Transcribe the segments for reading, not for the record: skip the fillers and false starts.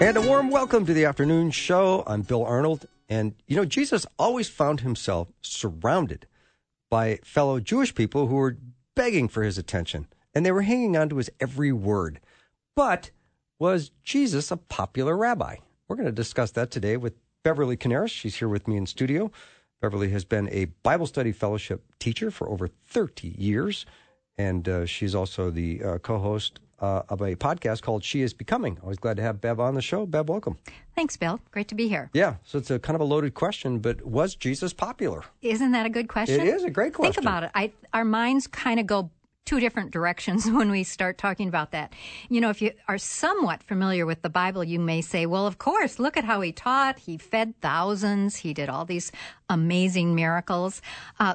And a warm welcome to the afternoon show. I'm Bill Arnold. And, you know, Jesus always found himself surrounded by fellow Jewish people who were begging for his attention, and they were hanging on to his every word. But was Jesus a popular rabbi? We're going to discuss that today with Beverly Coniaris. She's here with me in studio. Beverly has been a Bible study fellowship teacher for over 30 years, and she's also the co-host of a podcast called She Is Becoming. Always glad to have Bev on the show. Bev, welcome. Thanks, Bill. Great to be here. Yeah, so it's a kind of a loaded question, but was Jesus popular? Isn't that a good question? It is a great question. Think about it. Our minds kind of go two different directions when we start talking about that. You know, if you are somewhat familiar with the Bible, you may say, well, of course, look at how he taught. He fed thousands. He did all these amazing miracles.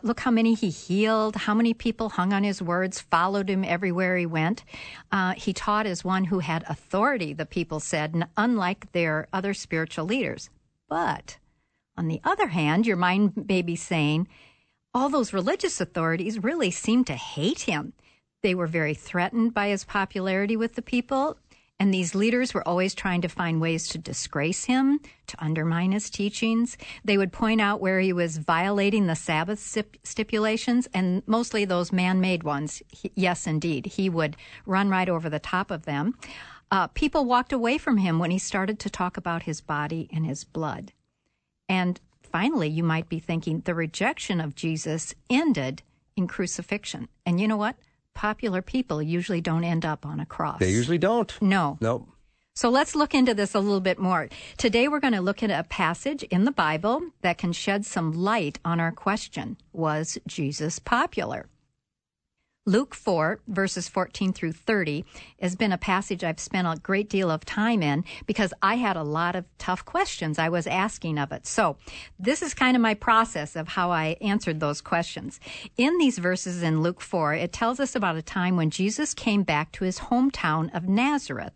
Look how many he healed, how many people hung on his words, followed him everywhere he went. He taught as one who had authority, the people said, unlike their other spiritual leaders. But on the other hand, your mind may be saying, all those religious authorities really seemed to hate him. They were very threatened by his popularity with the people, and these leaders were always trying to find ways to disgrace him, to undermine his teachings. They would point out where he was violating the Sabbath stipulations, and mostly those man-made ones. Yes, indeed, he would run right over the top of them. People walked away from him when he started to talk about his body and his blood. And finally, you might be thinking the rejection of Jesus ended in crucifixion. And you know what? Popular people usually don't end up on a cross. They usually don't. No. Nope. So let's look into this a little bit more. Today, we're going to look at a passage in the Bible that can shed some light on our question, was Jesus popular? Luke 4, verses 14 through 30, has been a passage I've spent a great deal of time in because I had a lot of tough questions I was asking of it. So this is kind of my process of how I answered those questions. In these verses in Luke 4, it tells us about a time when Jesus came back to his hometown of Nazareth.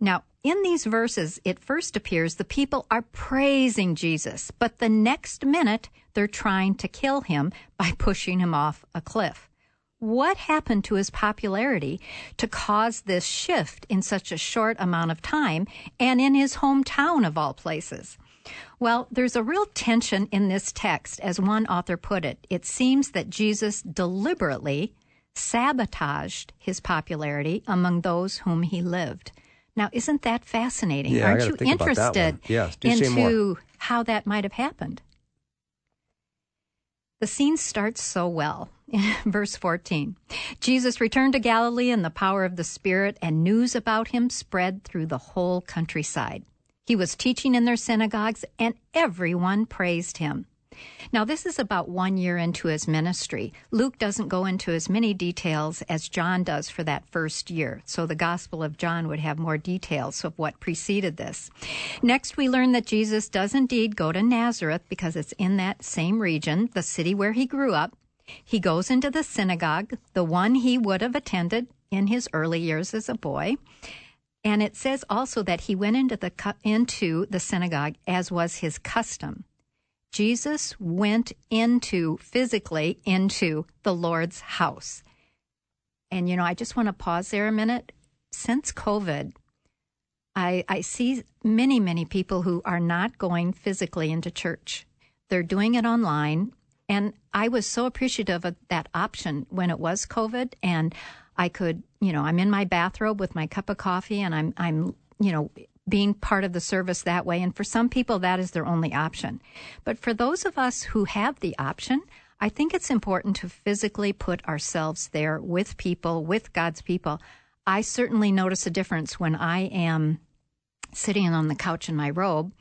Now, in these verses, it first appears the people are praising Jesus, but the next minute they're trying to kill him by pushing him off a cliff. What happened to his popularity to cause this shift in such a short amount of time and in his hometown of all places? Well, there's a real tension in this text, as one author put it. It seems that Jesus deliberately sabotaged his popularity among those whom he lived. Now, isn't that fascinating? Yeah, aren't you interested into how that might have happened? The scene starts so well. Verse 14, Jesus returned to Galilee in the power of the Spirit, and news about him spread through the whole countryside. He was teaching in their synagogues, and everyone praised him. Now, this is about 1 year into his ministry. Luke doesn't go into as many details as John does for that first year, so the Gospel of John would have more details of what preceded this. Next, we learn that Jesus does indeed go to Nazareth because it's in that same region, the city where he grew up. He goes into the synagogue, the one he would have attended in his early years as a boy. And it says also that he went into the synagogue as was his custom. Jesus went physically into the Lord's house. And, you know, I just want to pause there a minute. Since COVID, I see many, many people who are not going physically into church. They're doing it online. And I was so appreciative of that option when it was COVID. And I could, you know, I'm in my bathrobe with my cup of coffee and I'm you know, being part of the service that way. And for some people, that is their only option. But for those of us who have the option, I think it's important to physically put ourselves there with people, with God's people. I certainly notice a difference when I am sitting on the couch in my robe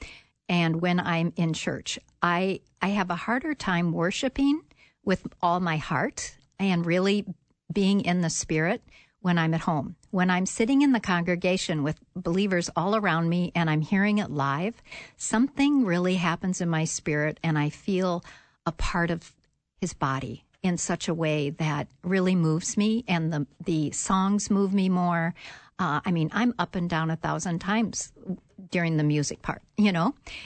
and when I'm in church. I have a harder time worshiping with all my heart and really being in the Spirit when I'm at home. When I'm sitting in the congregation with believers all around me and I'm hearing it live, something really happens in my spirit and I feel a part of his body in such a way that really moves me, and the songs move me more. I'm up and down 1,000 times during the music part,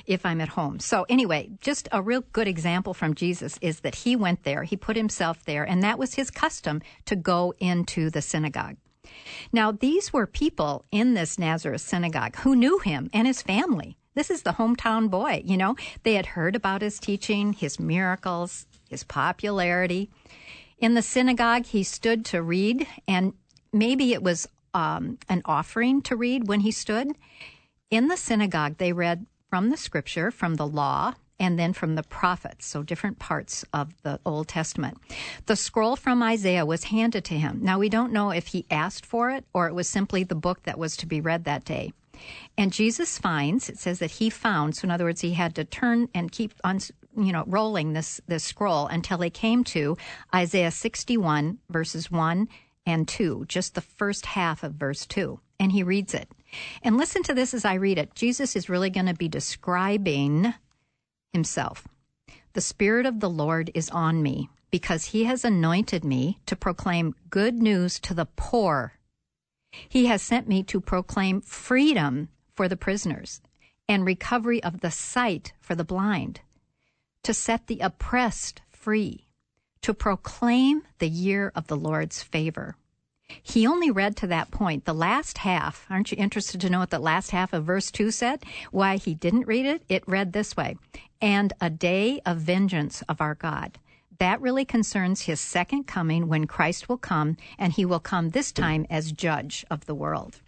if I'm at home. So anyway, just a real good example from Jesus is that he went there, he put himself there, and that was his custom to go into the synagogue. Now, these were people in this Nazareth synagogue who knew him and his family. This is the hometown boy, They had heard about his teaching, his miracles, his popularity. In the synagogue, he stood to read, and maybe it was an offering to read when he stood. In the synagogue, they read from the scripture, from the law, and then from the prophets, so different parts of the Old Testament. The scroll from Isaiah was handed to him. Now, we don't know if he asked for it or it was simply the book that was to be read that day. And Jesus finds, it says that he found, so in other words, he had to turn and keep on, rolling this scroll until he came to Isaiah 61, verses 1 and 2, just the first half of verse 2. And he reads it. And listen to this as I read it. Jesus is really going to be describing himself. The Spirit of the Lord is on me, because he has anointed me to proclaim good news to the poor. He has sent me to proclaim freedom for the prisoners and recovery of the sight for the blind, to set the oppressed free, to proclaim the year of the Lord's favor. He only read to that point, the last half. Aren't you interested to know what the last half of verse 2 said? Why he didn't read it? It read this way, and a day of vengeance of our God. That really concerns his second coming, when Christ will come, and he will come this time as judge of the world.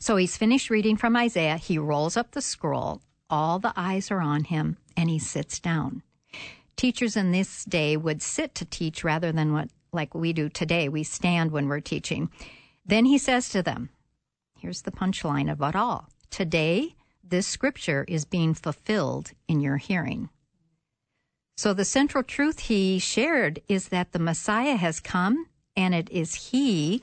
So he's finished reading from Isaiah. He rolls up the scroll. All the eyes are on him, and he sits down. Teachers in this day would sit to teach rather than like we do today. We stand when we're teaching. Then he says to them, here's the punchline of it all. Today, this scripture is being fulfilled in your hearing. So the central truth he shared is that the Messiah has come, and it is he.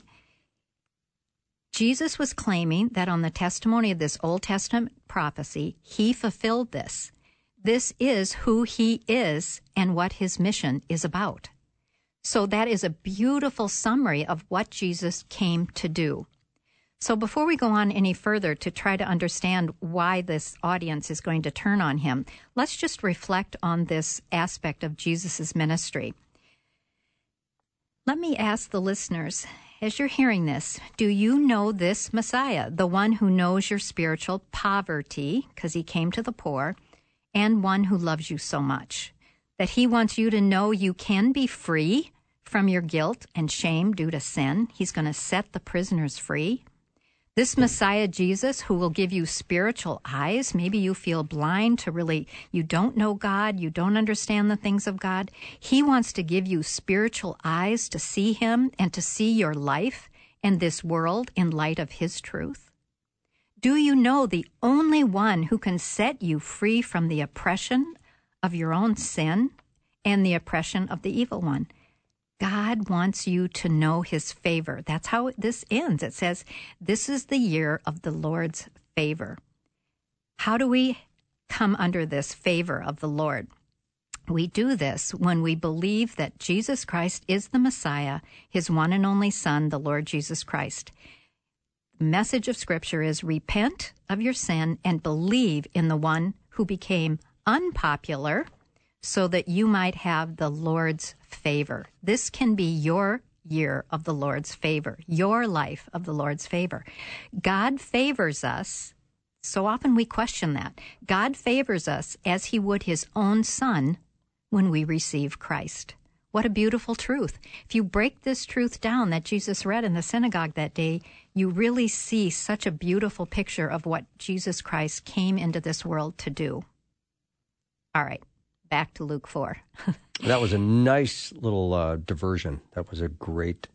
Jesus was claiming that on the testimony of this Old Testament prophecy, he fulfilled this. This is who he is and what his mission is about. So that is a beautiful summary of what Jesus came to do. So before we go on any further to try to understand why this audience is going to turn on him, let's just reflect on this aspect of Jesus' ministry. Let me ask the listeners, as you're hearing this, do you know this Messiah, the one who knows your spiritual poverty, because he came to the poor, and one who loves you so much, that he wants you to know you can be free from your guilt and shame due to sin? He's going to set the prisoners free. This Messiah, Jesus, who will give you spiritual eyes. Maybe you feel blind to really, you don't know God, you don't understand the things of God. He wants to give you spiritual eyes to see him and to see your life and this world in light of his truth. Do you know the only one who can set you free from the oppression of your own sin and the oppression of the evil one? God wants you to know his favor. That's how this ends. It says, this is the year of the Lord's favor. How do we come under this favor of the Lord? We do this when we believe that Jesus Christ is the Messiah, his one and only Son, the Lord Jesus Christ. The message of Scripture is repent of your sin and believe in the one who became unpopular so that you might have the Lord's favor. This can be your year of the Lord's favor, your life of the Lord's favor. God favors us. So often we question that. God favors us as he would his own Son when we receive Christ. What a beautiful truth. If you break this truth down that Jesus read in the synagogue that day, you really see such a beautiful picture of what Jesus Christ came into this world to do. All right. Back to Luke 4. That was a nice little diversion. That was a great,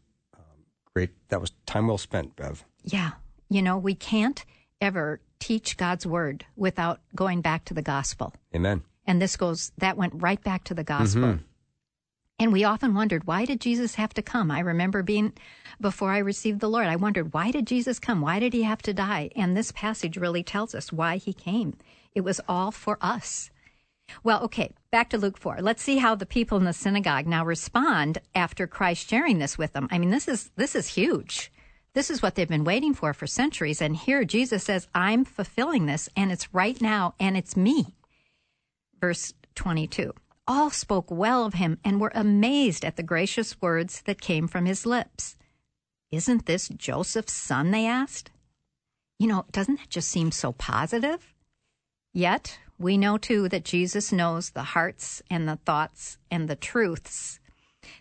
that was time well spent, Bev. Yeah. We can't ever teach God's word without going back to the gospel. Amen. And that went right back to the gospel. Mm-hmm. And we often wondered, why did Jesus have to come? I remember before I received the Lord, I wondered, why did Jesus come? Why did he have to die? And this passage really tells us why he came. It was all for us. Well, okay, back to Luke 4. Let's see how the people in the synagogue now respond after Christ sharing this with them. I mean, this is huge. This is what they've been waiting for centuries. And here Jesus says, I'm fulfilling this, and it's right now, and it's me. Verse 22. All spoke well of him and were amazed at the gracious words that came from his lips. Isn't this Joseph's son, they asked? You know, doesn't that just seem so positive? Yet, we know, too, that Jesus knows the hearts and the thoughts and the truths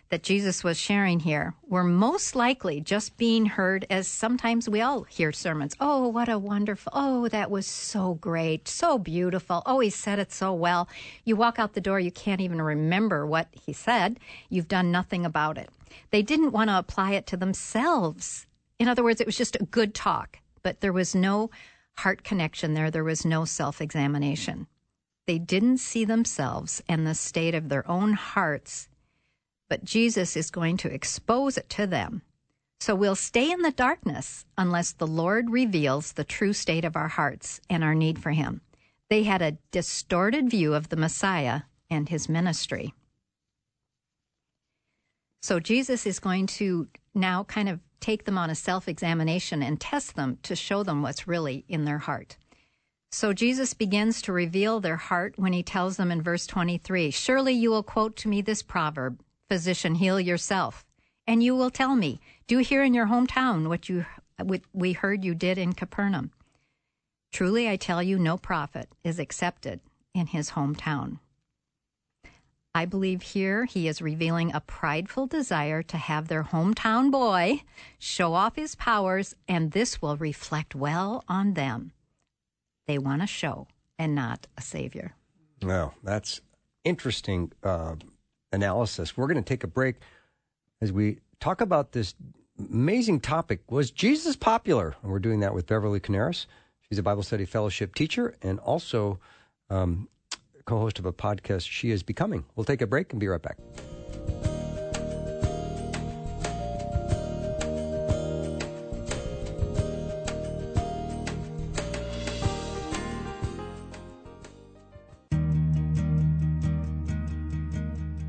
that Jesus was sharing here were most likely just being heard as sometimes we all hear sermons. Oh, what a wonderful, oh, that was so great, so beautiful. Oh, he said it so well. You walk out the door, you can't even remember what he said. You've done nothing about it. They didn't want to apply it to themselves. In other words, it was just a good talk, but there was no heart connection there. There was no self-examination. They didn't see themselves and the state of their own hearts, but Jesus is going to expose it to them. So we'll stay in the darkness unless the Lord reveals the true state of our hearts and our need for him. They had a distorted view of the Messiah and his ministry. So Jesus is going to now kind of take them on a self-examination and test them to show them what's really in their heart. So Jesus begins to reveal their heart when he tells them in verse 23, surely you will quote to me this proverb, physician, heal yourself. And you will tell me, do here in your hometown what we heard you did in Capernaum. Truly, I tell you, no prophet is accepted in his hometown. I believe here he is revealing a prideful desire to have their hometown boy show off his powers, and this will reflect well on them. They want a show and not a savior. Wow, that's interesting analysis. We're going to take a break as we talk about this amazing topic. Was Jesus popular? And we're doing that with Beverly Coniaris. She's a Bible study fellowship teacher and also co-host of a podcast, She Is Becoming. We'll take a break and be right back.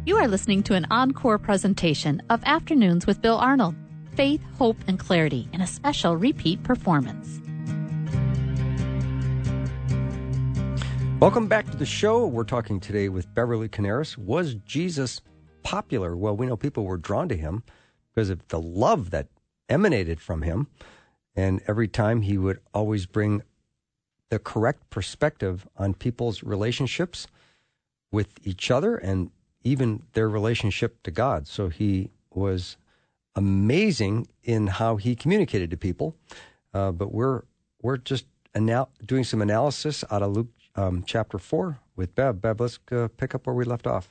You are listening to an encore presentation of Afternoons with Bill Arnold, Faith, Hope, and Clarity in a special repeat performance. Welcome back to the show. We're talking today with Beverly Coniaris. Was Jesus popular? Well, we know people were drawn to him because of the love that emanated from him. And every time he would always bring the correct perspective on people's relationships with each other and even their relationship to God. So he was amazing in how he communicated to people. But we're just doing some analysis out of Luke chapter 4 with Bev. Bev, let's pick up where we left off.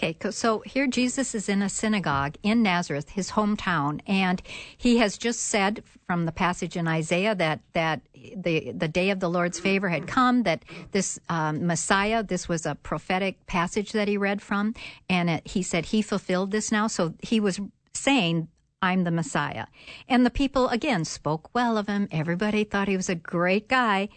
Okay, so here Jesus is in a synagogue in Nazareth, his hometown, and he has just said from the passage in Isaiah that the day of the Lord's favor had come, that this Messiah, this was a prophetic passage that he read from, and he said he fulfilled this now. So he was saying, I'm the Messiah. And the people, again, spoke well of him. Everybody thought he was a great guy.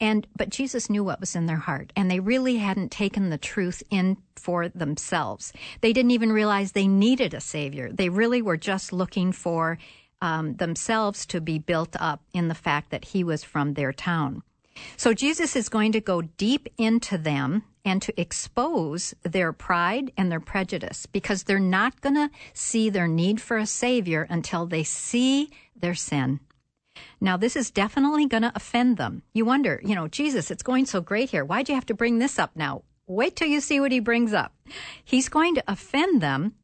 But Jesus knew what was in their heart, and they really hadn't taken the truth in for themselves. They didn't even realize they needed a Savior. They really were just looking for themselves to be built up in the fact that he was from their town. So Jesus is going to go deep into them and to expose their pride and their prejudice, because they're not going to see their need for a Savior until they see their sin. Now, this is definitely going to offend them. You wonder, Jesus, it's going so great here. Why'd you have to bring this up now? Wait till you see what he brings up. He's going to offend them,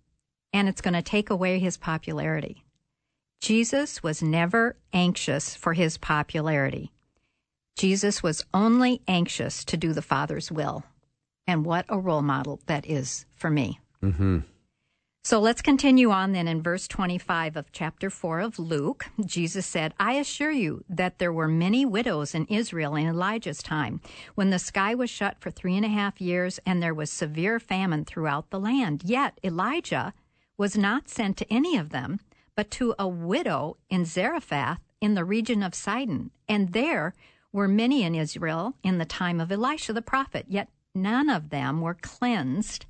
and it's going to take away his popularity. Jesus was never anxious for his popularity. Jesus was only anxious to do the Father's will. And what a role model that is for me. Mm-hmm. So let's continue on then in verse 25 of chapter 4 of Luke. Jesus said, I assure you that there were many widows in Israel in Elijah's time, when the sky was shut for 3.5 years and there was severe famine throughout the land. Yet Elijah was not sent to any of them, but to a widow in Zarephath in the region of Sidon. And there were many in Israel in the time of Elisha the prophet, yet none of them were cleansed,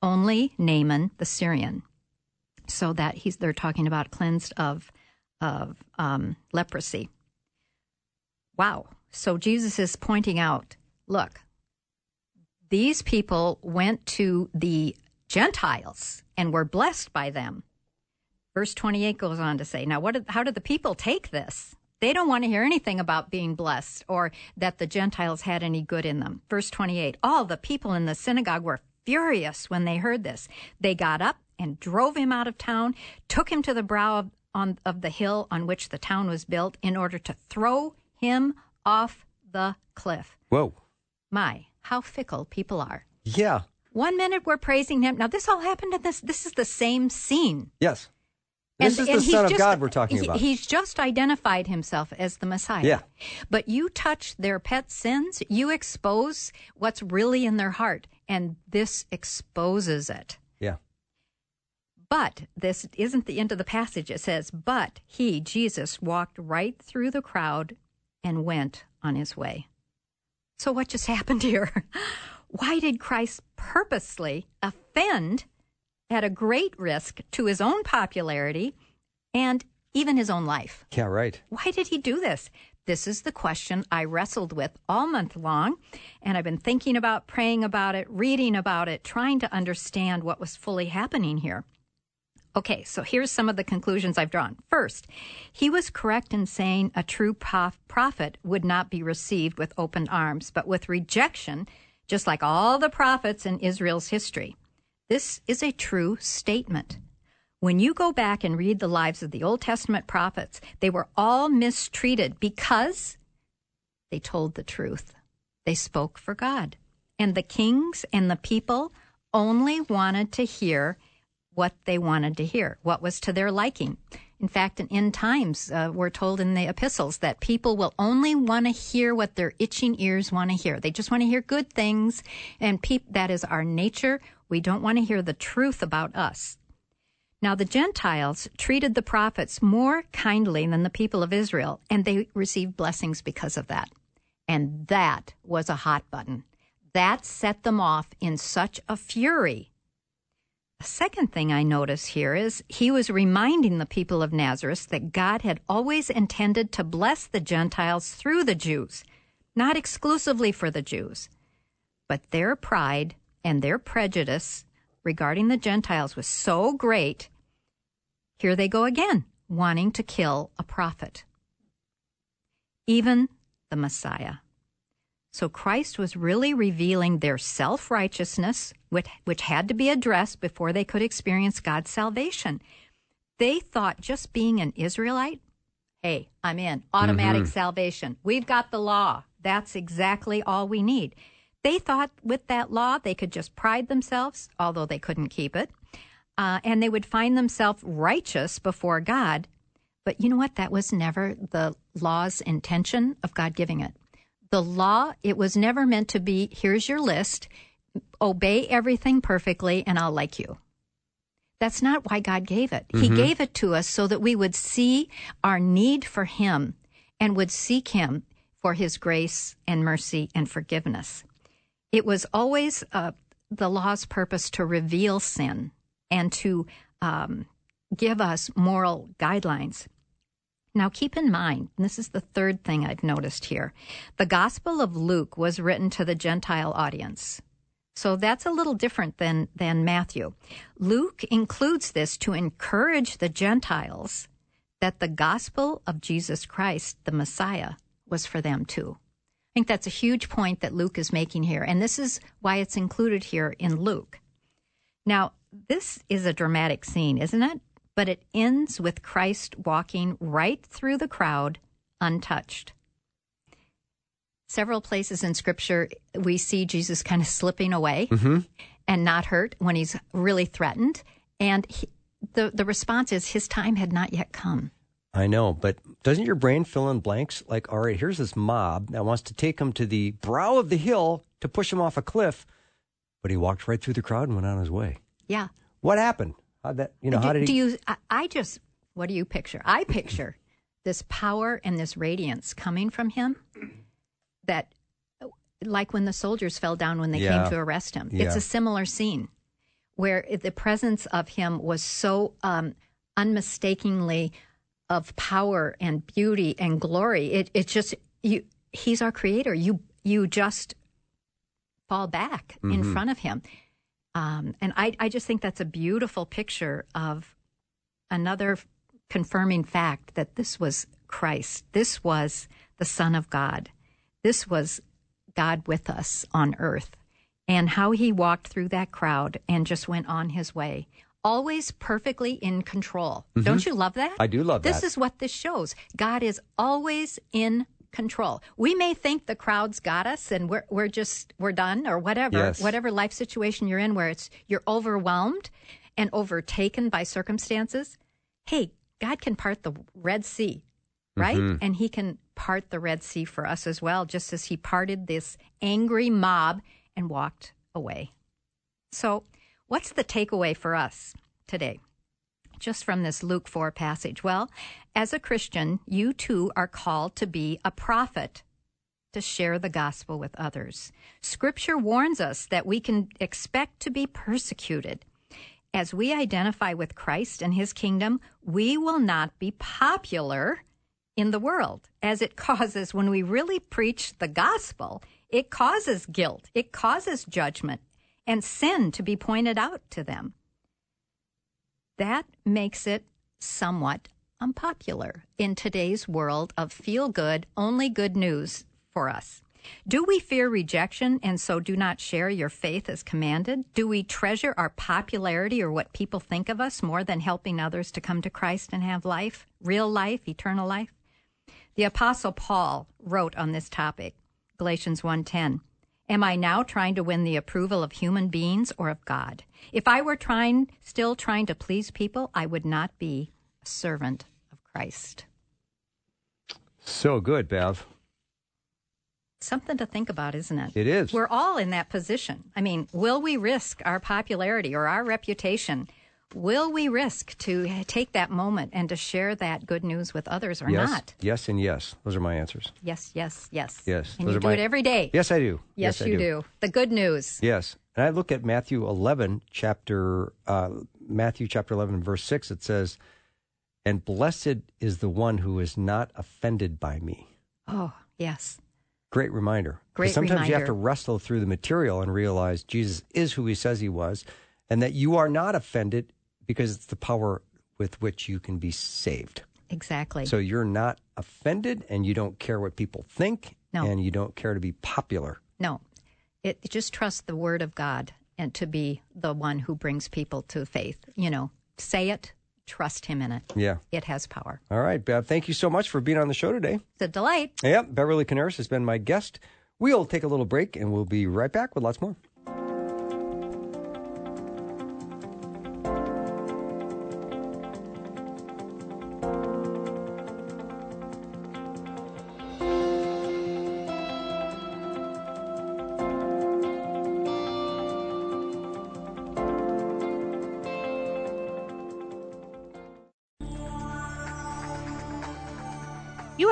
only Naaman the Syrian. So that they're talking about cleansed of leprosy. Wow. So Jesus is pointing out, look, these people went to the Gentiles and were blessed by them. Verse 28 goes on to say, now how did the people take this? They don't want to hear anything about being blessed or that the Gentiles had any good in them. Verse 28, all the people in the synagogue were furious when they heard this. They got up and drove him out of town, took him to the brow of the hill on which the town was built in order to throw him off the cliff. Whoa. My, how fickle people are. Yeah. 1 minute we're praising him. Now, this all happened in this. This is the same scene. Yes. This is the Son of God we're talking about. He's just identified himself as the Messiah. Yeah. But you touch their pet sins, you expose what's really in their heart, and this exposes it. Yeah. But this isn't the end of the passage. It says, but he, Jesus, walked right through the crowd and went on his way. So what just happened here? Why did Christ purposely offend at a great risk to his own popularity and even his own life? Yeah, right. Why did he do this? This is the question I wrestled with all month long, and I've been thinking about, praying about it, reading about it, trying to understand what was fully happening here. Okay, so here's some of the conclusions I've drawn. First, he was correct in saying a true prophet would not be received with open arms, but with rejection, just like all the prophets in Israel's history. This is a true statement. When you go back and read the lives of the Old Testament prophets, they were all mistreated because they told the truth. They spoke for God. And the kings and the people only wanted to hear what they wanted to hear, what was to their liking. In fact, in end times, we're told in the epistles that people will only want to hear what their itching ears want to hear. They just want to hear good things, and that is our nature. We don't want to hear the truth about us. Now, the Gentiles treated the prophets more kindly than the people of Israel, and they received blessings because of that. And that was a hot button. That set them off in such a fury. The second thing I notice here is he was reminding the people of Nazareth that God had always intended to bless the Gentiles through the Jews, not exclusively for the Jews. But their pride and their prejudice regarding the Gentiles was so great, here they go again, wanting to kill a prophet, even the Messiah. So Christ was really revealing their self-righteousness, which had to be addressed before they could experience God's salvation. They thought just being an Israelite, hey, I'm in, automatic salvation. We've got the law. That's exactly all we need. They thought with that law they could just pride themselves, although they couldn't keep it, and they would find themselves righteous before God. But you know what? That was never the law's intention of God giving it. The law, it was never meant to be, here's your list, obey everything perfectly, and I'll like you. That's not why God gave it. Mm-hmm. He gave it to us so that we would see our need for him and would seek him for his grace and mercy and forgiveness. It was always the law's purpose to reveal sin and to give us moral guidelines. Now, keep in mind, and this is the third thing I've noticed here, the Gospel of Luke was written to the Gentile audience. So that's a little different than Matthew. Luke includes this to encourage the Gentiles that the gospel of Jesus Christ, the Messiah, was for them too. I think that's a huge point that Luke is making here, and this is why it's included here in Luke. Now, this is a dramatic scene, isn't it? But it ends with Christ walking right through the crowd untouched. Several places in Scripture, we see Jesus kind of slipping away and not hurt when he's really threatened. And the response is his time had not yet come. I know, but doesn't your brain fill in blanks? Like, all right, here's this mob that wants to take him to the brow of the hill to push him off a cliff, but he walked right through the crowd and went on his way. Yeah. What happened? What do you picture? I picture this power and this radiance coming from him, that like when the soldiers fell down when they came to arrest him. Yeah. It's a similar scene where the presence of him was so unmistakably of power and beauty and glory. He's our creator. You just fall back in front of him. And I just think that's a beautiful picture of another confirming fact that this was Christ. This was the Son of God. This was God with us on earth, and how he walked through that crowd and just went on his way, always perfectly in control. Mm-hmm. Don't you love that? I do love that. This is what this shows. God is always in control. We may think the crowd's got us and we're done or whatever, whatever life situation you're in where you're overwhelmed and overtaken by circumstances. Hey, God can part the Red Sea, right? Mm-hmm. And he can part the Red Sea for us as well, just as he parted this angry mob and walked away. So what's the takeaway for us today, just from this Luke 4 passage? Well, as a Christian, you too are called to be a prophet, to share the gospel with others. Scripture warns us that we can expect to be persecuted. As we identify with Christ and his kingdom, we will not be popular in the world, as it causes, when we really preach the gospel, it causes guilt, it causes judgment, and sin to be pointed out to them. That makes it somewhat unpopular in today's world of feel-good, only good news for us. Do we fear rejection and so do not share your faith as commanded? Do we treasure our popularity or what people think of us more than helping others to come to Christ and have life, real life, eternal life? The Apostle Paul wrote on this topic, Galatians 1:10, "Am I now trying to win the approval of human beings or of God? If I were still trying to please people, I would not be a servant of Christ." So good, Bev. Something to think about, isn't it? It is. We're all in that position. I mean, will we risk our popularity or our reputation? Will we risk to take that moment and to share that good news with others or not? Yes and yes. Those are my answers. Yes, yes, yes. Yes. And you do it every day. Yes, I do. Yes, you do. The good news. Yes. And I look at Matthew chapter 11, verse 6. It says, "And blessed is the one who is not offended by me." Oh, yes. Great reminder. Sometimes you have to wrestle through the material and realize Jesus is who he says he was, and that you are not offended because it's the power with which you can be saved. Exactly. So you're not offended, and you don't care what people think, and you don't care to be popular. No. It just trust the word of God and to be the one who brings people to faith. You know, say it, trust him in it. Yeah. It has power. All right, Bev, thank you so much for being on the show today. It's a delight. Yep, Beverly Coniaris has been my guest. We'll take a little break, and we'll be right back with lots more.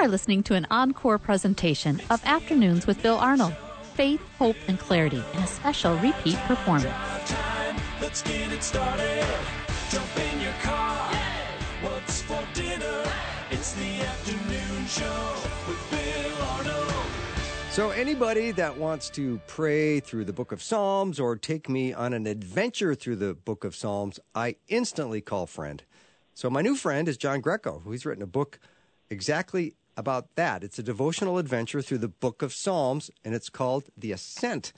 Listening to an encore presentation of Afternoons with Bill Arnold, Faith, Hope, and Clarity, and a special repeat performance. So anybody that wants to pray through the book of Psalms or take me on an adventure through the book of Psalms, I instantly call friend. So my new friend is John Greco, who's written a book exactly about that. It's a devotional adventure through the book of Psalms, and it's called The Ascent.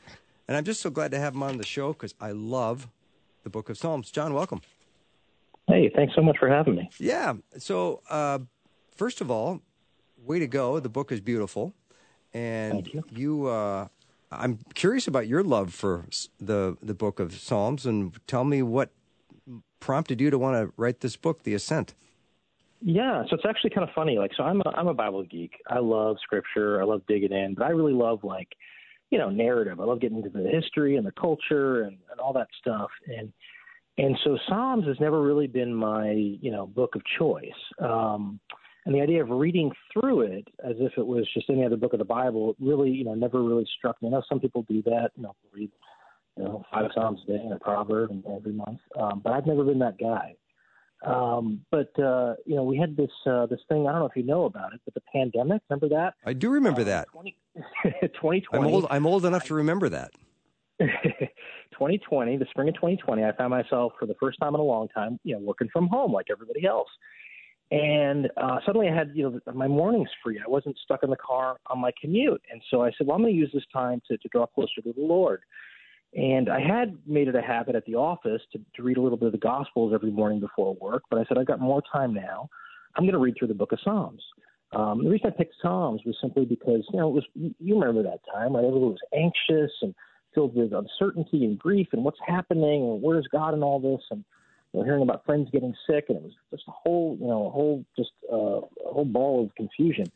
And I'm just so glad to have him on the show because I love the book of Psalms. John, welcome. Hey, thanks so much for having me. Yeah. So first of all, way to go. The book is beautiful. And thank you. I'm curious about your love for the book of Psalms, and tell me what prompted you to want to write this book, The Ascent? Yeah, so it's actually kind of funny. Like, so I'm a Bible geek. I love scripture. I love digging in, but I really love, like, you know, narrative. I love getting into the history and the culture and all that stuff. And so Psalms has never really been my, you know, book of choice. And the idea of reading through it as if it was just any other book of the Bible really, you know, never really struck me. I know some people do that, you know, read, you know, 5 Psalms a day and a proverb every month. But I've never been that guy. But you know, we had this this thing. I don't know if you know about it, but the pandemic. Remember that? I do remember that. 2020. I'm old enough to remember that. 2020, the spring of 2020, I found myself for the first time in a long time, you know, working from home like everybody else. And suddenly I had, you know, my mornings free. I wasn't stuck in the car on my commute. And so I said, well, I'm going to use this time to draw closer to the Lord. And I had made it a habit at the office to read a little bit of the Gospels every morning before work. But I said, I've got more time now. I'm going to read through the book of Psalms. The reason I picked Psalms was simply because, you know, it was, you remember that time, right? Everyone was anxious and filled with uncertainty and grief and what's happening and where's God in all this, and you know, hearing about friends getting sick, and it was just a whole, you know, a whole ball of confusion.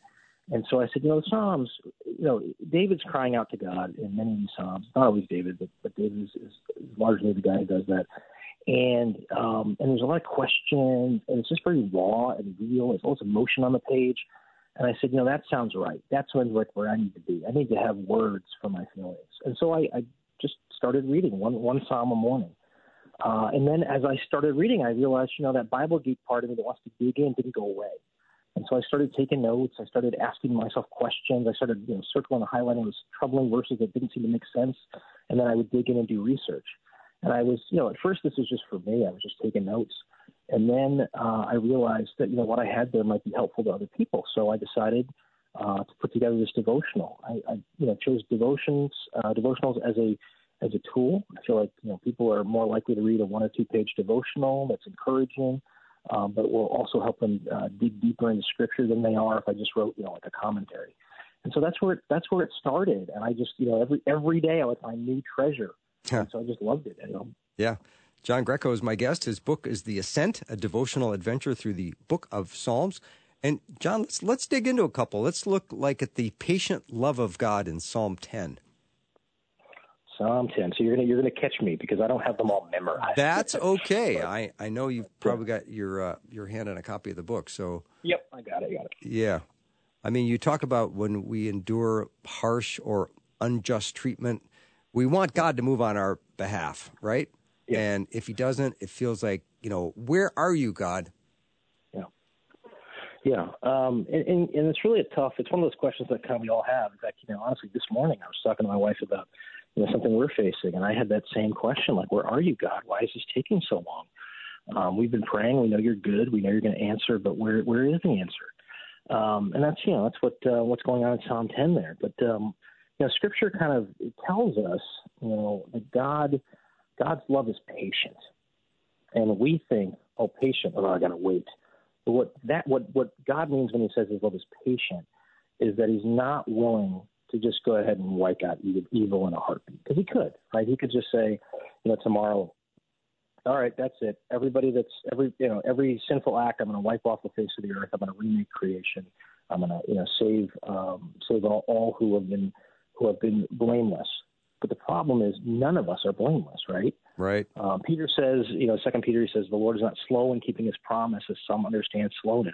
And so I said, you know, the Psalms, you know, David's crying out to God in many of these Psalms. Not always David, but David is largely the guy who does that. And there's a lot of questions, and it's just very raw and real. There's lots of emotion on the page. And I said, you know, that sounds right. That's where I need to be. I need to have words for my feelings. And so I just started reading one Psalm a morning. And then as I started reading, I realized, you know, that Bible geek part of me that wants to dig in didn't go away. And so I started taking notes. I started asking myself questions. I started, you know, circling and highlighting those troubling verses that didn't seem to make sense. And then I would dig in and do research. And I was, you know, at first this was just for me. I was just taking notes. And then I realized that, you know, what I had there might be helpful to other people. So I decided to put together this devotional. I you know, chose devotionals as a tool. I feel like, you know, people are more likely to read a 1 or 2 page devotional that's encouraging, but it will also help them dig deeper into scripture than they are if I just wrote, you know, like a commentary. And so that's where it started. And I just, you know, every day I would find new treasure. Yeah. And so I just loved it. You know? Yeah. John Greco is my guest. His book is The Ascent, a devotional adventure through the Book of Psalms. And John, let's dig into a couple. Let's look at the patient love of God in Psalm 10. Psalm 10. So you're gonna catch me because I don't have them all memorized. That's okay. But, I know you've probably got your hand on a copy of the book. So yep, I got it. Yeah, I mean, you talk about when we endure harsh or unjust treatment, we want God to move on our behalf, right? Yeah. And if He doesn't, it feels like, you know, where are you, God? Yeah, and it's really it's one of those questions that kind of we all have. In fact, you know, honestly, this morning I was talking to my wife about, you know, something we're facing, and I had that same question, like, where are you, God? Why is this taking so long? We've been praying. We know you're good. We know you're going to answer, but where is the answer? And that's, you know, that's what's going on in Psalm 10 there. But, you know, Scripture kind of tells us, you know, that God's love is patient. And we think, oh, patient, oh, I got to wait. But what God means when He says His love is patient is that He's not willing to just go ahead and wipe out evil in a heartbeat, because He could, right? He could just say, you know, tomorrow, all right, that's it. Everybody every sinful act, I'm going to wipe off the face of the earth. I'm going to remake creation. I'm going to, you know, save all who have been blameless. But the problem is none of us are blameless, right? Right. Peter says, you know, 2 Peter says, the Lord is not slow in keeping His promise, as some understand slowness,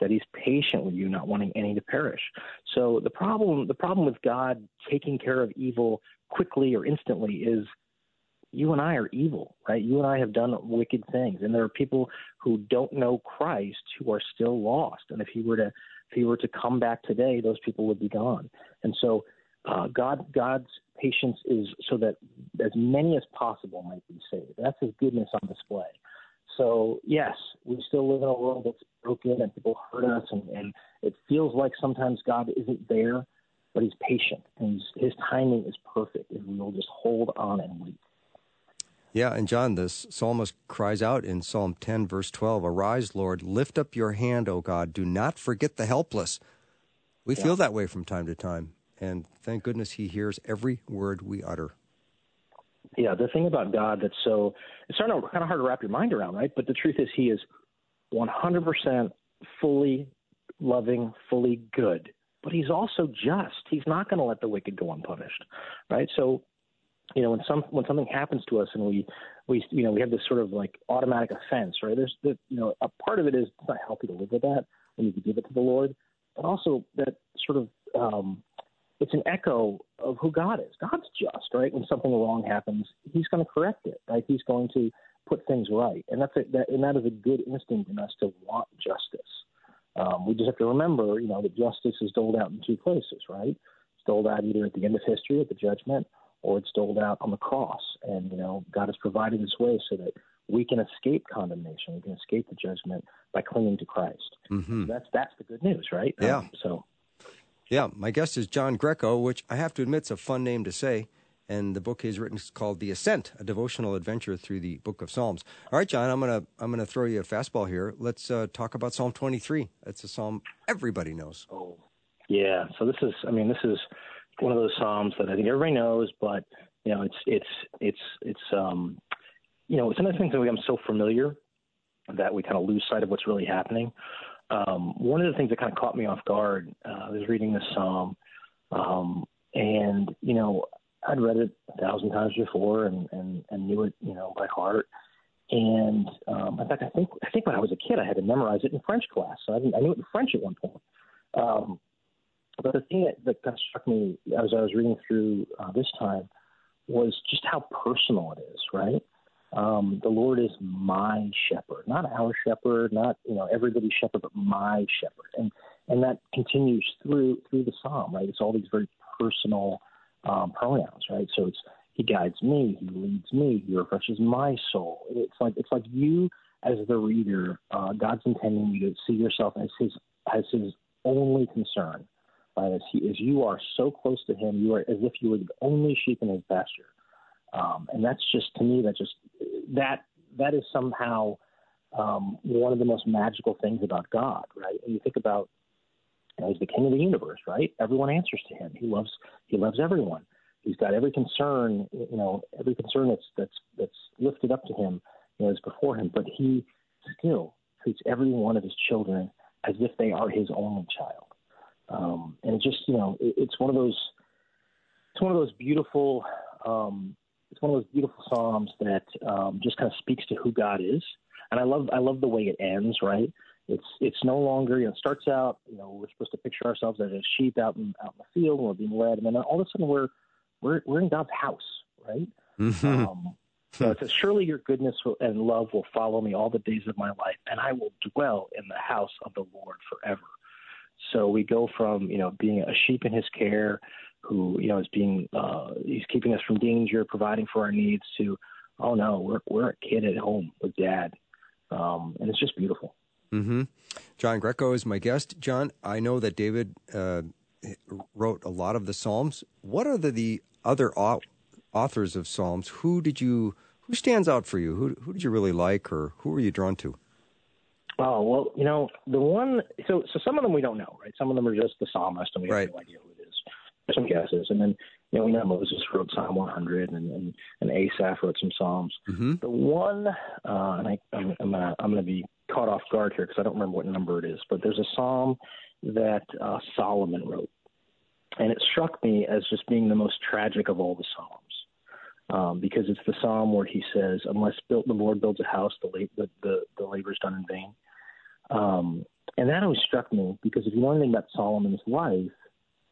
that He's patient with you, not wanting any to perish. So the problem with God taking care of evil quickly or instantly is you and I are evil, right? You and I have done wicked things. And there are people who don't know Christ who are still lost. And if he were to come back today, those people would be gone. And so God's patience is so that as many as possible might be saved. That's His goodness on display. So, yes, we still live in a world that's broken and people hurt us, and it feels like sometimes God isn't there, but He's patient, and His timing is perfect, and we'll just hold on and wait. Yeah, and John, this psalmist cries out in Psalm 10, verse 12, "Arise, Lord, lift up your hand, O God, do not forget the helpless." We feel that way from time to time. And thank goodness He hears every word we utter. Yeah, the thing about God that's so – it's kind of hard to wrap your mind around, right? But the truth is he is 100% fully loving, fully good, but he's also just. He's not going to let the wicked go unpunished, right? So, you know, when something happens to us and we have this sort of like automatic offense, right? A part of it is it's not healthy to live with that. We need to give it to the Lord. But also that sort of it's an echo of who God is. God's just, right? When something wrong happens, he's going to correct it, right? He's going to put things right. And that is a good instinct in us to want justice. We just have to remember, you know, that justice is doled out in two places, right? It's doled out either at the end of history, at the judgment, or it's doled out on the cross. And, you know, God has provided his way so that we can escape condemnation. We can escape the judgment by clinging to Christ. Mm-hmm. So that's the good news, right? Yeah. Yeah, my guest is John Greco, which I have to admit is a fun name to say. And the book he's written is called The Ascent, a devotional adventure through the book of Psalms. All right, John, I'm gonna throw you a fastball here. Let's talk about Psalm 23. That's a psalm everybody knows. Oh, yeah. So this is one of those psalms that I think everybody knows, but you know, it's you know, it's another thing that becomes so familiar that we kind of lose sight of what's really happening. One of the things that kind of caught me off guard, I was reading this psalm, and you know, I'd read it 1,000 times before and knew it, you know, by heart. And in fact, I think when I was a kid, I had to memorize it in French class. So I knew it in French at one point. But the thing that kind of struck me as I was reading through this time was just how personal it is, right? The Lord is my shepherd, not our shepherd, not, you know, everybody's shepherd, but my shepherd. And that continues through the psalm, right? It's all these very personal pronouns, right? So it's he guides me, he leads me, he refreshes my soul. It's like you as the reader, God's intending you to see yourself as his only concern, right? As you are so close to him, you are as if you were the only sheep in his pasture, and that's just to me that is somehow one of the most magical things about God, right? And you think about, you know, he's the king of the universe, right? Everyone answers to him. He loves everyone. He's got every concern, you know, that's lifted up to him, you know, is before him. But he still treats every one of his children as if they are his only child. And it just, you know, it's one of those beautiful psalms that just kind of speaks to who God is. And I love the way it ends, right? It's no longer, you know, it starts out, you know, we're supposed to picture ourselves as a sheep out in the field, and we're being led, and then all of a sudden we're in God's house, right? Mm-hmm. So it says, "Surely your goodness and love will follow me all the days of my life, and I will dwell in the house of the Lord forever." So we go from, you know, being a sheep in his care, who, you know, is being he's keeping us from danger, providing for our needs, to, oh no, we're a kid at home with dad, and it's just beautiful. Mm-hmm. John Greco is my guest. John, I know that David wrote a lot of the Psalms. What are the other authors of Psalms? Who stands out for you? Who did you really like, or who were you drawn to? Oh, well, you know, so some of them we don't know, right? Some of them are just the psalmist, and we have no idea who it is. There's some guesses, and then, you know, we know Moses wrote Psalm 100, and Asaph wrote some Psalms. Mm-hmm. The one, I'm going to be caught off guard here because I don't remember what number it is, but there's a psalm that Solomon wrote, and it struck me as just being the most tragic of all the psalms, because it's the psalm where he says, "Unless the Lord builds a house, the labor is done in vain." And that always struck me, because if you know anything about Solomon's life,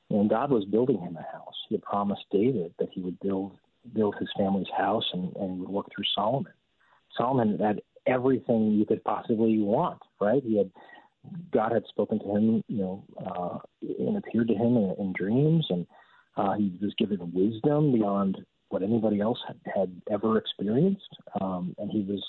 when God was building him a house, he had promised David that he would build his family's house, and would work through Solomon. Solomon had everything you could possibly want, right? God had spoken to him, you know, and appeared to him in dreams, and he was given wisdom beyond what anybody else had ever experienced. And he was,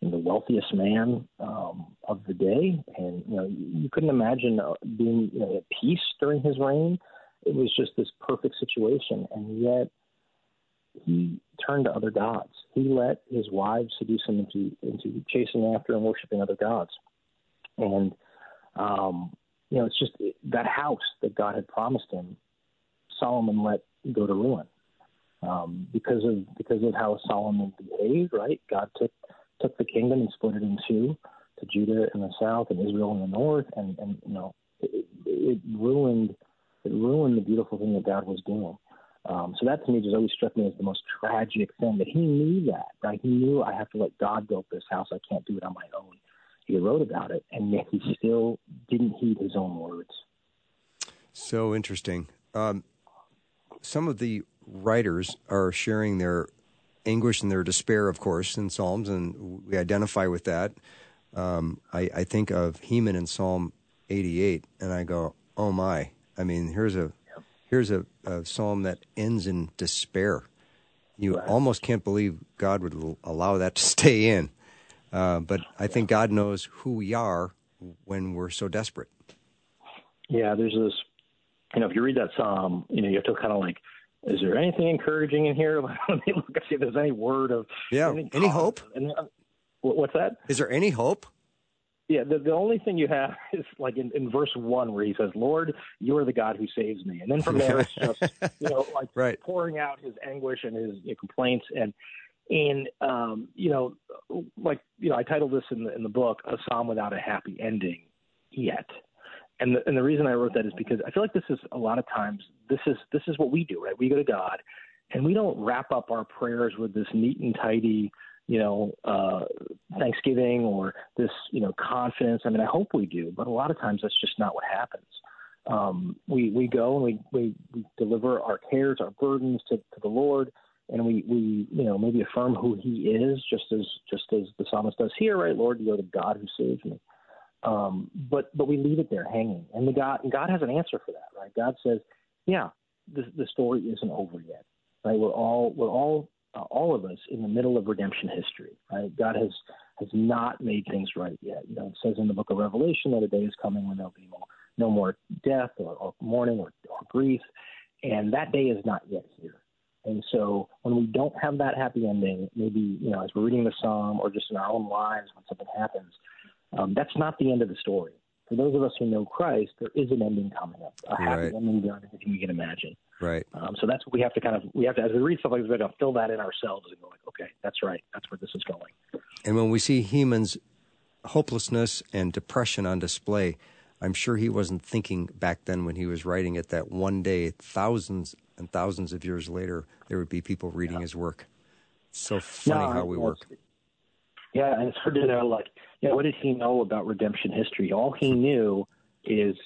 you know, the wealthiest man of the day, and you know, you couldn't imagine being, you know, at peace during his reign. It was just this perfect situation, and yet he turned to other gods. He let his wives seduce him into chasing after and worshiping other gods. And, you know, it's just that house that God had promised him, Solomon let go to ruin. because of how Solomon behaved, right? God took the kingdom and split it in two, to Judah in the south and Israel in the north, and you know, it ruined the beautiful thing that God was doing. So that to me just always struck me as the most tragic thing, that he knew that, right? He knew, I have to let God build this house. I can't do it on my own. He wrote about it, and yet he still didn't heed his own words. So interesting. Some of the writers are sharing their anguish and their despair, of course, in Psalms, and we identify with that. I think of Heman in Psalm 88, and I go, oh my. I mean, here's a psalm that ends in despair. You almost can't believe God would allow that to stay in. But I think God knows who we are when we're so desperate. Yeah, there's this, you know, if you read that psalm, you know, you have to kind of like, is there anything encouraging in here? Let me look and see if there's any word of... Yeah, any hope? And, what's that? Is there any hope? Yeah, the only thing you have is like in verse 1 where he says, Lord, you are the God who saves me. And then from there, it's just, you know, like pouring out his anguish and his complaints. And you know, like, you know, I titled this in the book, A Psalm Without a Happy Ending Yet. And the reason I wrote that is because I feel like this is a lot of times, this is what we do, right? We go to God and we don't wrap up our prayers with this neat and tidy, you know, thanksgiving or this, you know, confidence. I mean, I hope we do, but a lot of times that's just not what happens. We go and we deliver our cares, our burdens to the Lord, and we you know, maybe affirm who he is, just as the psalmist does here, right? Lord, you are the God who saves me. But we leave it there hanging, and God has an answer for that, right? God says, yeah, the story isn't over yet, right? All of us in the middle of redemption history, right? God has not made things right yet. You know, it says in the book of Revelation that a day is coming when there'll be no more death or mourning or grief, and that day is not yet here. And so when we don't have that happy ending, maybe, you know, as we're reading the psalm or just in our own lives when something happens, that's not the end of the story. For those of us who know Christ, there is an ending coming up, a happy ending beyond anything you can imagine. Right. So that's what we have to as we read stuff like this, we have to fill that in ourselves and go like, okay, that's right. That's where this is going. And when we see Heman's hopelessness and depression on display, I'm sure he wasn't thinking back then when he was writing it that one day, thousands and thousands of years later, there would be people reading his work. It's so funny how we work. Yeah, and it's hard to know, like, you know, what did he know about redemption history? All he knew is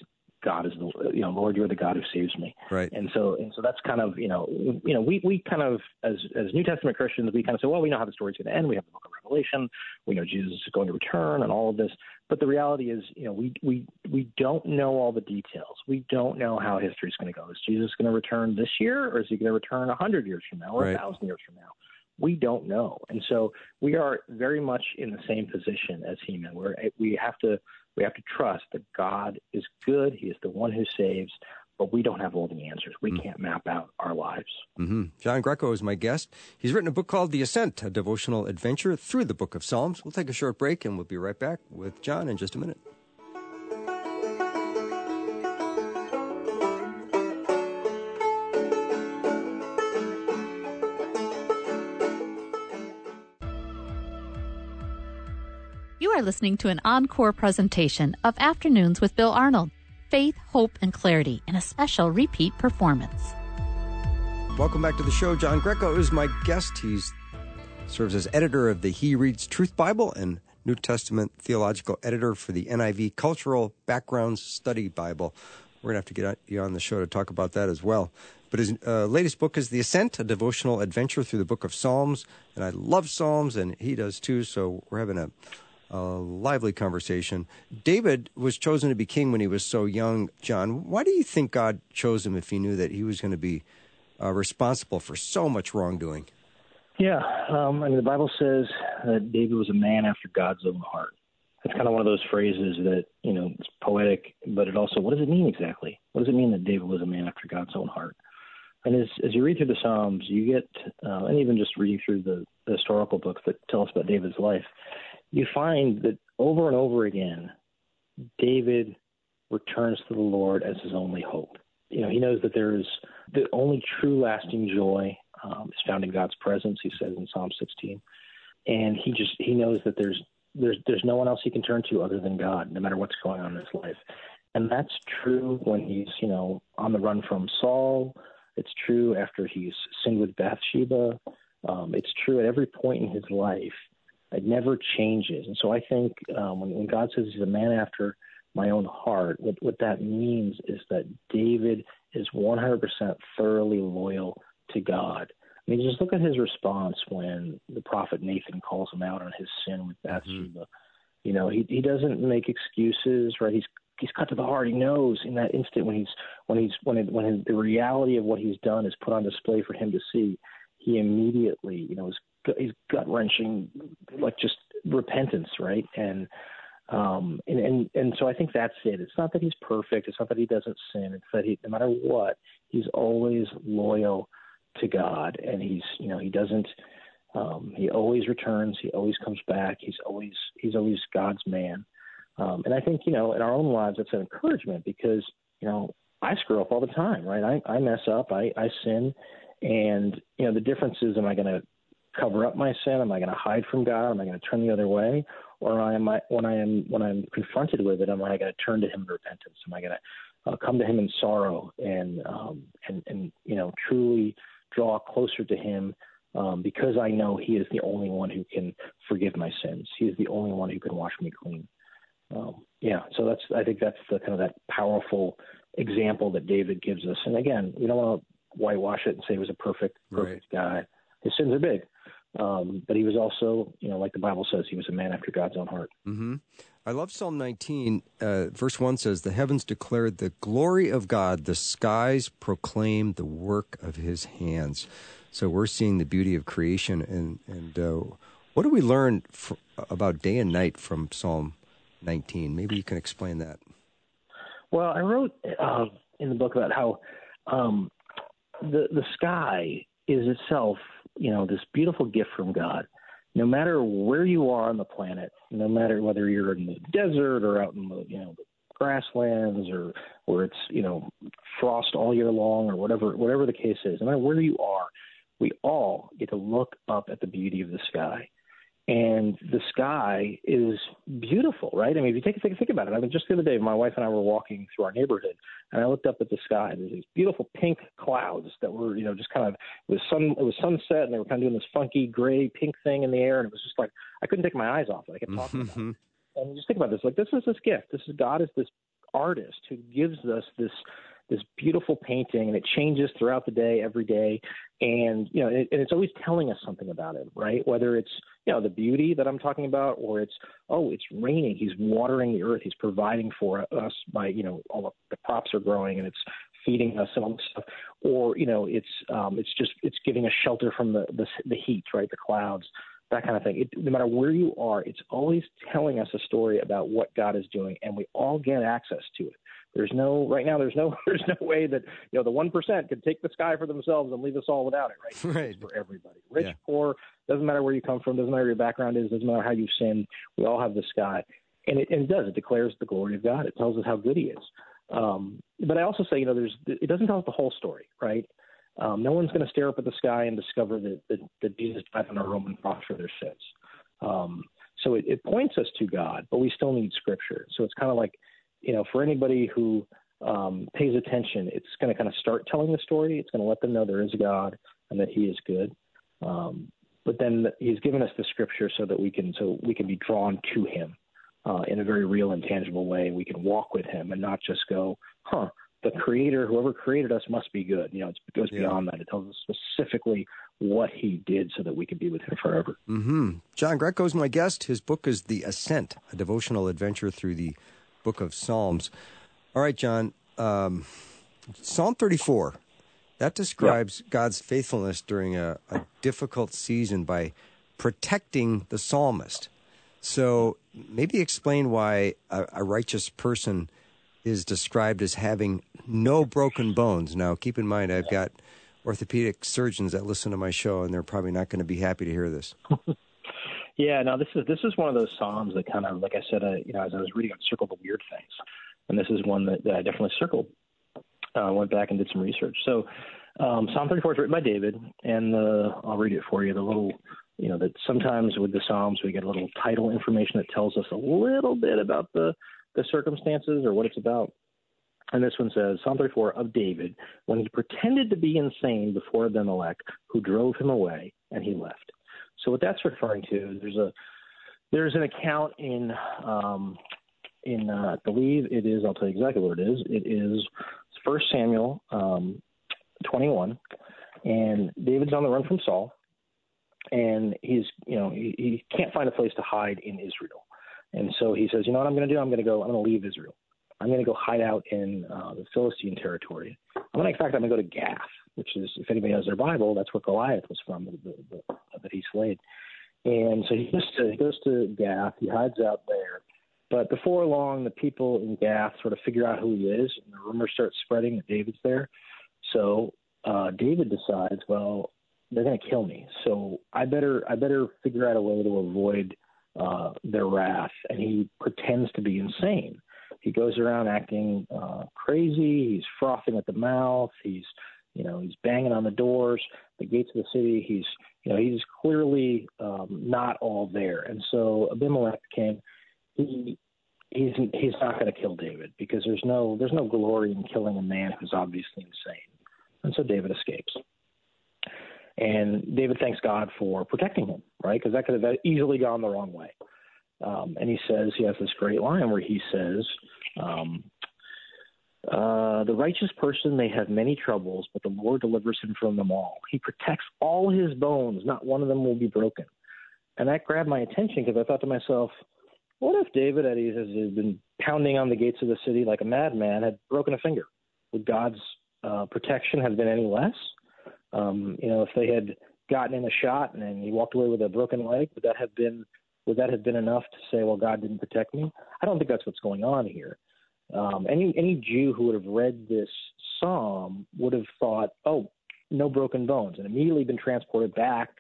God is the, you know, Lord, you're the God who saves me. Right. And so that's kind of, you know, we kind of, as New Testament Christians, we kind of say, well, we know how the story's going to end. We have the book of Revelation. We know Jesus is going to return and all of this. But the reality is, you know, we don't know all the details. We don't know how history's going to go. Is Jesus going to return this year, or is he going to return 100 years from now or 1,000 years from now? We don't know. And so we are very much in the same position as Heman, where we have to trust that God is good. He is the one who saves, but we don't have all the answers. We can't map out our lives. Mm-hmm. John Greco is my guest. He's written a book called The Ascent, a devotional adventure through the book of Psalms. We'll take a short break, and we'll be right back with John in just a minute. Are listening to an encore presentation of Afternoons with Bill Arnold, Faith, Hope, and Clarity, in a special repeat performance. Welcome back to the show. John Greco is my guest. He serves as editor of the He Reads Truth Bible and New Testament theological editor for the NIV Cultural Backgrounds Study Bible. We're going to have to get you on the show to talk about that as well. But his latest book is The Ascent, a devotional adventure through the book of Psalms. And I love Psalms, and he does too, so we're having a lively conversation. David was chosen to be king when he was so young. John, why do you think God chose him if he knew that he was going to be responsible for so much wrongdoing? Yeah, I mean, the Bible says that David was a man after God's own heart. It's kind of one of those phrases that, you know, it's poetic, but it also, what does it mean exactly? What does it mean that David was a man after God's own heart? And as you read through the Psalms, you get, and even just reading through the historical books that tell us about David's life, you find that over and over again, David returns to the Lord as his only hope. You know, he knows that there is the only true lasting joy is found in God's presence, he says in Psalm 16. And he knows that there's no one else he can turn to other than God, no matter what's going on in his life. And that's true when he's, on the run from Saul. It's true after he's sinned with Bathsheba. It's true at every point in his life. It never changes. And so I think when God says he's a man after my own heart, what that means is that David is 100% thoroughly loyal to God. I mean, just look at his response when the prophet Nathan calls him out on his sin with Bathsheba. Mm-hmm. He doesn't make excuses, right? He's cut to the heart. He knows in that instant when the reality of what he's done is put on display for him to see, he immediately, his gut-wrenching, just repentance, right? And so I think that's it. It's not that he's perfect. It's not that he doesn't sin. It's that no matter what, he's always loyal to God, and he's, he doesn't. He always returns. He always comes back. He's always God's man. And I think, in our own lives, it's an encouragement because, I screw up all the time, right? I mess up. I sin. And, the difference is, am I going to cover up my sin? Am I going to hide from God? Am I going to turn the other way? Or when I'm confronted with it, am I going to turn to him in repentance? Am I going to come to him in sorrow and truly draw closer to him? Because I know he is the only one who can forgive my sins. He is the only one who can wash me clean. So I think that's the kind of that powerful example that David gives us. And again, we don't want to whitewash it and say he was a perfect guy. His sins are big. But he was also, like the Bible says, he was a man after God's own heart. Mm-hmm. I love Psalm 19. Verse 1 says, "The heavens declared the glory of God. The skies proclaimed the work of his hands." So we're seeing the beauty of creation. And what do we learn about day and night from Psalm 19? Maybe you can explain that. Well, I wrote in the book about how the sky is itself, this beautiful gift from God. No matter where you are on the planet, no matter whether you're in the desert or out in the, the grasslands or where it's, frost all year long or whatever the case is, no matter where you are, we all get to look up at the beauty of the sky. And the sky is beautiful, right? I mean, if you take a think about it, just the other day, my wife and I were walking through our neighborhood, and I looked up at the sky. There's these beautiful pink clouds that were, just kind of it was sunset, and they were kind of doing this funky gray pink thing in the air, and it was just like I couldn't take my eyes off it. I kept talking about it. And just think about this: this is this gift. This is God is this artist who gives us this beautiful painting, and it changes throughout the day, every day. And, and it's always telling us something about it, right? Whether it's, the beauty that I'm talking about, or it's, it's raining. He's watering the earth. He's providing for us by, all the crops are growing and it's feeding us and all this stuff. Or, it's giving us shelter from the heat, right? The clouds, that kind of thing. No matter where you are, it's always telling us a story about what God is doing, and we all get access to it. There's no way that, the 1% could take the sky for themselves and leave us all without it, right? Right. It's for everybody. Rich, yeah. Poor, doesn't matter where you come from, doesn't matter what your background is, doesn't matter how you've sinned, we all have the sky. And it declares the glory of God. It tells us how good he is. But I also say, it doesn't tell us the whole story, right? No one's going to stare up at the sky and discover that Jesus died on a Roman cross for their sins. So it points us to God, but we still need scripture. So it's kind of like, for anybody who pays attention, it's going to kind of start telling the story. It's going to let them know there is a God and that he is good. But then he's given us the scripture so we can be drawn to him in a very real and tangible way. We can walk with him and not just go, the creator, whoever created us must be good. It goes beyond that. It tells us specifically what he did so that we can be with him forever. Mm-hmm. John Greco is my guest. His book is The Ascent, a devotional adventure through the Book of Psalms. All right, John. Psalm 34, that describes God's faithfulness during a difficult season by protecting the psalmist. So maybe explain why a righteous person is described as having no broken bones. Now, keep in mind, I've got orthopedic surgeons that listen to my show, and they're probably not going to be happy to hear this. Yeah, no, this is one of those psalms that kind of, like I said, as I was reading, I circled the weird things, and this is one that I definitely circled. Went back and did some research. So Psalm 34 is written by David, and I'll read it for you. The little, you know, that sometimes with the Psalms we get a little title information that tells us a little bit about the circumstances or what it's about. And this one says, Psalm 34 of David, when he pretended to be insane before Abimelech, who drove him away, and he left. So what that's referring to is there's an account in I believe it is, I'll tell you exactly what it is. It is 1 Samuel 21, and David's on the run from Saul, and he can't find a place to hide in Israel. And so he says, you know what I'm going to do? I'm going to leave Israel. I'm going to go hide out in the Philistine territory. I'm going to go to Gath, which is, if anybody knows their Bible, that's where Goliath was from, that he slayed. And so he goes to Gath. He hides out there. But before long, the people in Gath sort of figure out who he is, and the rumors start spreading that David's there. So David decides, well, they're going to kill me, so I better figure out a way to avoid their wrath. And he pretends to be insane. He goes around acting crazy. He's frothing at the mouth. He's banging on the doors, the gates of the city. He's clearly not all there. And so Abimelech came. He's not going to kill David because there's no glory in killing a man who's obviously insane. And so David escapes. And David thanks God for protecting him, right? Because that could have easily gone the wrong way. And he has this great line where he says, the righteous person may have many troubles, but the Lord delivers him from them all. He protects all his bones. Not one of them will be broken. And that grabbed my attention because I thought to myself, what if David, as he has been pounding on the gates of the city like a madman, had broken a finger? Would God's protection have been any less? If they had gotten in a shot and then he walked away with a broken leg, would that have been enough to say, well, God didn't protect me? I don't think that's what's going on here. Any Jew who would have read this psalm would have thought, oh, no broken bones, and immediately been transported back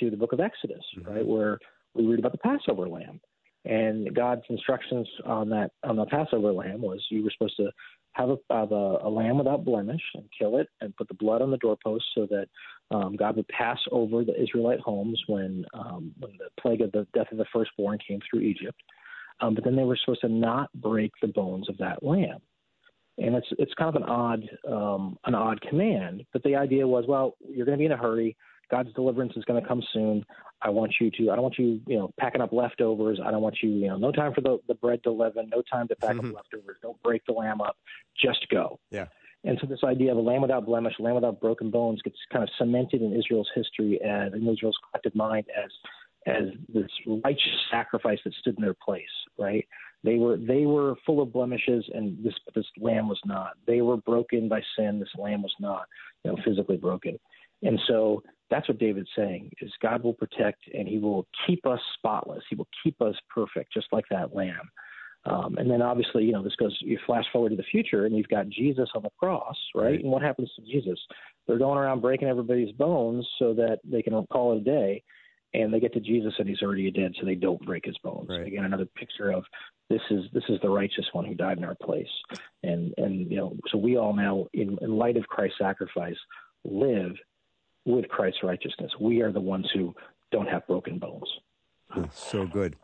to the book of Exodus, right, where we read about the Passover lamb. And God's instructions on the Passover lamb was you were supposed to have a lamb without blemish and kill it and put the blood on the doorpost so that God would pass over the Israelite homes when the plague of the death of the firstborn came through Egypt. But then they were supposed to not break the bones of that lamb. And it's kind of an odd command. But the idea was, well, you're going to be in a hurry. God's deliverance is going to come soon. I don't want you, packing up leftovers. I don't want you, no time for the bread to leaven, no time to pack up leftovers. Don't break the lamb up. Just go. Yeah. And so this idea of a lamb without blemish, a lamb without broken bones gets kind of cemented in Israel's history and in Israel's collective mind as this righteous sacrifice that stood in their place, right? They were full of blemishes, and this lamb was not. They were broken by sin. This lamb was not, physically broken. And so that's what David's saying is God will protect and he will keep us spotless. He will keep us perfect, just like that lamb. And then obviously, you flash forward to the future and you've got Jesus on the cross, right? And what happens to Jesus? They're going around breaking everybody's bones so that they can call it a day, and they get to Jesus and he's already dead, so they don't break his bones. Right. Again, another picture of this is the righteous one who died in our place. And so we all now, in light of Christ's sacrifice, live with Christ's righteousness. We are the ones who don't have broken bones. So good.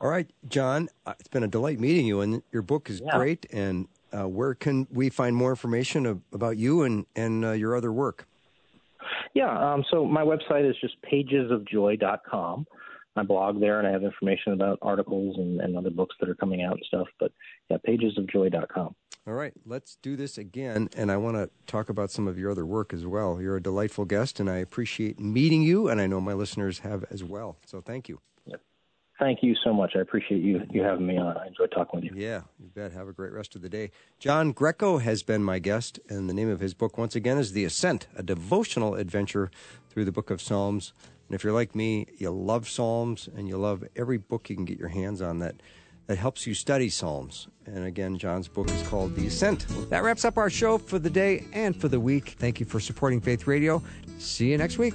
All right, John, it's been a delight meeting you, and your book is great. And where can we find more information about you and your other work? So my website is just pagesofjoy.com. I blog there, and I have information about articles and other books that are coming out and stuff. But, pagesofjoy.com. All right, let's do this again, and I want to talk about some of your other work as well. You're a delightful guest, and I appreciate meeting you, and I know my listeners have as well. So thank you. Yep. Thank you so much. I appreciate you having me on. I enjoyed talking with you. Yeah, you bet. Have a great rest of the day. John Greco has been my guest, and the name of his book, once again, is The Ascent, a devotional adventure through the book of Psalms. And if you're like me, you love Psalms, and you love every book you can get your hands on that helps you study Psalms. And again, John's book is called The Ascent. That wraps up our show for the day and for the week. Thank you for supporting Faith Radio. See you next week.